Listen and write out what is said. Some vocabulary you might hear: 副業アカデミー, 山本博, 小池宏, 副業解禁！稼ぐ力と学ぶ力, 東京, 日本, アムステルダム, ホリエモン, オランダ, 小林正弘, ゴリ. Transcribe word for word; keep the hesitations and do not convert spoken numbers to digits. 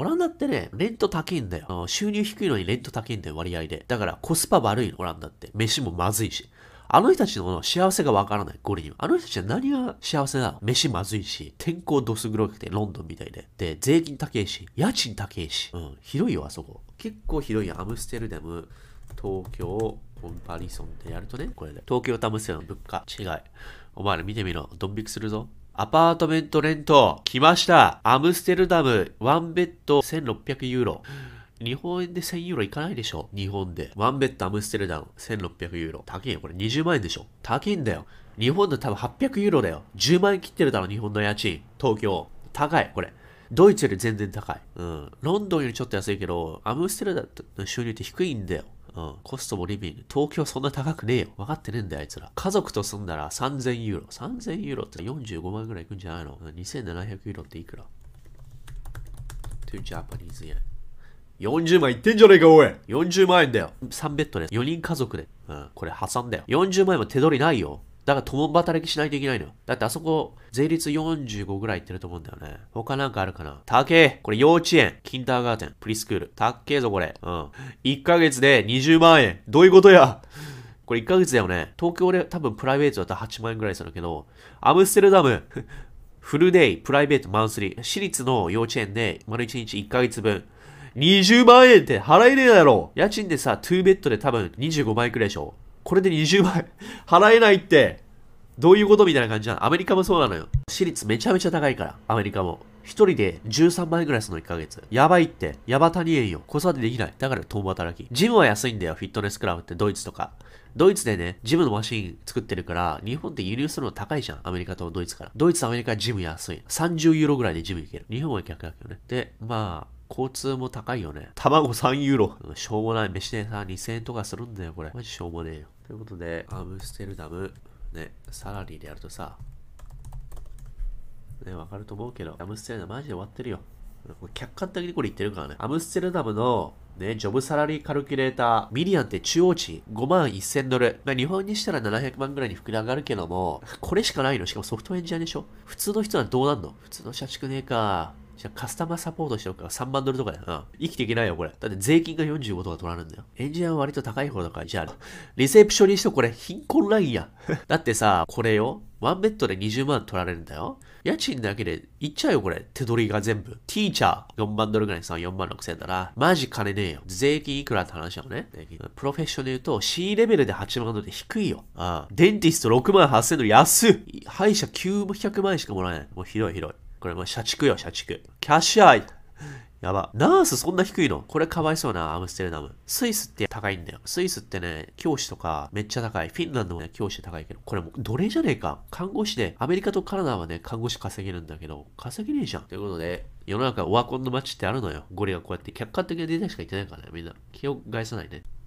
オランダってね、レント高いんだよ。収入低いのにレント高いんだよ、割合で。だからコスパ悪いの、オランダって。飯もまずいし。あの人たちの幸せがわからない、ゴリには。あの人たちは何が幸せなの？飯まずいし、天候どす黒くて、ロンドンみたいで。で、税金高いし、家賃高いし。うん、広いよ、あそこ。結構広いよ、アムステルダム、東京、パリソンでやるとね、これで。東京とアムステルダムの物価、違い。お前ら見てみろ、ドン引きするぞ。アパートメントレント、来ました。アムステルダム、ワンベッドせんろっぴゃくユーロ。日本円でせんユーロいかないでしょ。日本で。ワンベッドアムステルダムせんろっぴゃくユーロ。高いよ。これにじゅうまんえんでしょ。高いんだよ。日本で多分はっぴゃくユーロだよ。じゅうまんえん切ってるだろ、日本の家賃。東京。高い、これ。ドイツより全然高い。うん。ロンドンよりちょっと安いけど、アムステルダムの収入って低いんだよ。うん。コストもリビング。東京そんな高くねえよ。分かってねえんだよ、あいつら。家族と住んだらさんぜんユーロ。さんぜんユーロってよんじゅうごまんぐらいいくんじゃないの？ にせんななひゃくユーロっていくら？ とジャパニーズ円。よんじゅうまんいってんじゃねえか、おい！ よんじゅうまんえんだよ。さんベッドで、よにんかぞくで。うん、これ破産だよ。よんじゅうまんえんも手取りないよ。だから共働きしないといけないのよ。だってあそこ、税率よんじゅうごぐらいいってると思うんだよね。他なんかあるかな？たけえ！これ幼稚園、キンダーガーテン、プリスクール。たっけえぞ、これ。うん。いっかげつでにじゅうまんえん。どういうことや？これいっかげつだよね。東京で多分プライベートだったらはちまんえんぐらいするけど、アムステルダム、フルデイ、プライベート、マンスリー。私立の幼稚園で、丸いちにちいっかげつぶん。にじゅうまんえんって払えねえだろ。家賃でさ、にベッドで多分にじゅうごまんえんくらいでしょ。これでにじゅうまんえん払えないって。どういうことみたいな感じなの。アメリカもそうなのよ。私立めちゃめちゃ高いから、アメリカも。一人でじゅうさんまんえんくらいするの、いっかげつ。やばいって。やば足りえんよ。子育てできない。だから共働き。ジムは安いんだよ、フィットネスクラブって、ドイツとか。ドイツでね、ジムのマシン作ってるから、日本って輸入するの高いじゃん。アメリカとドイツから。ドイツとアメリカはジム安い。さんじゅうユーロぐらいでジム行ける。日本は逆だけどね。で、まあ、交通も高いよね。卵さんユーロ。しょうもない。飯でさ、にせんえんとかするんだよ、これ。マジしょうもねえよ。ということで、アムステルダム、ね、サラリーでやるとさ、ね、わかると思うけど、アムステルダムマジで終わってるよ。客観的にこれ言ってるからね。アムステルダムの、ね、ジョブサラリーカルキュレーター、ミリアンって中央値ごまんせんドル。まあ、日本にしたらななひゃくまんぐらいに膨れ上がるけども、これしかないの。しかもソフトエンジニアでしょ。普通の人はどうなんの？普通の社畜ねえか。じゃあカスタマーサポートしておくからさんまんドルとかだよ。うん。生きていけないよ、これ。だって税金がよんじゅうごとか取られるんだよ。エンジニアは割と高い方だから、じゃあ、リセプションにしてこれ、貧困ラインや。だってさ、これよ。ワンベッドでにじゅうまん取られるんだよ。家賃だけで、いっちゃうよ、これ。手取りが全部。ティーチャー、よんまんドルぐらいさ、よんまんろくせんだな。マジ金ねえよ。税金いくらって話だもんね。プロフェッションで言うと、C レベルではちまんドルで低いよ。ああ。デンティストろくまんはっせんドル安い。歯医者きゅうひゃくまんえんしかもらえない。もうひどいひどい。これもう社畜よ、社畜。キャッシュアイ。やば。ナースそんな低いの？これかわいそうな、アムステルダム。スイスって高いんだよ。スイスってね、教師とかめっちゃ高い。フィンランドもね、教師高いけど。これもう奴隷じゃねえか。看護師で、アメリカとカナダはね、看護師稼げるんだけど、稼げねえじゃん。ということで、世の中オワコンの街ってあるのよ。ゴリがこうやって客観的なデータしか言ってないからね、みんな。気を害さないね。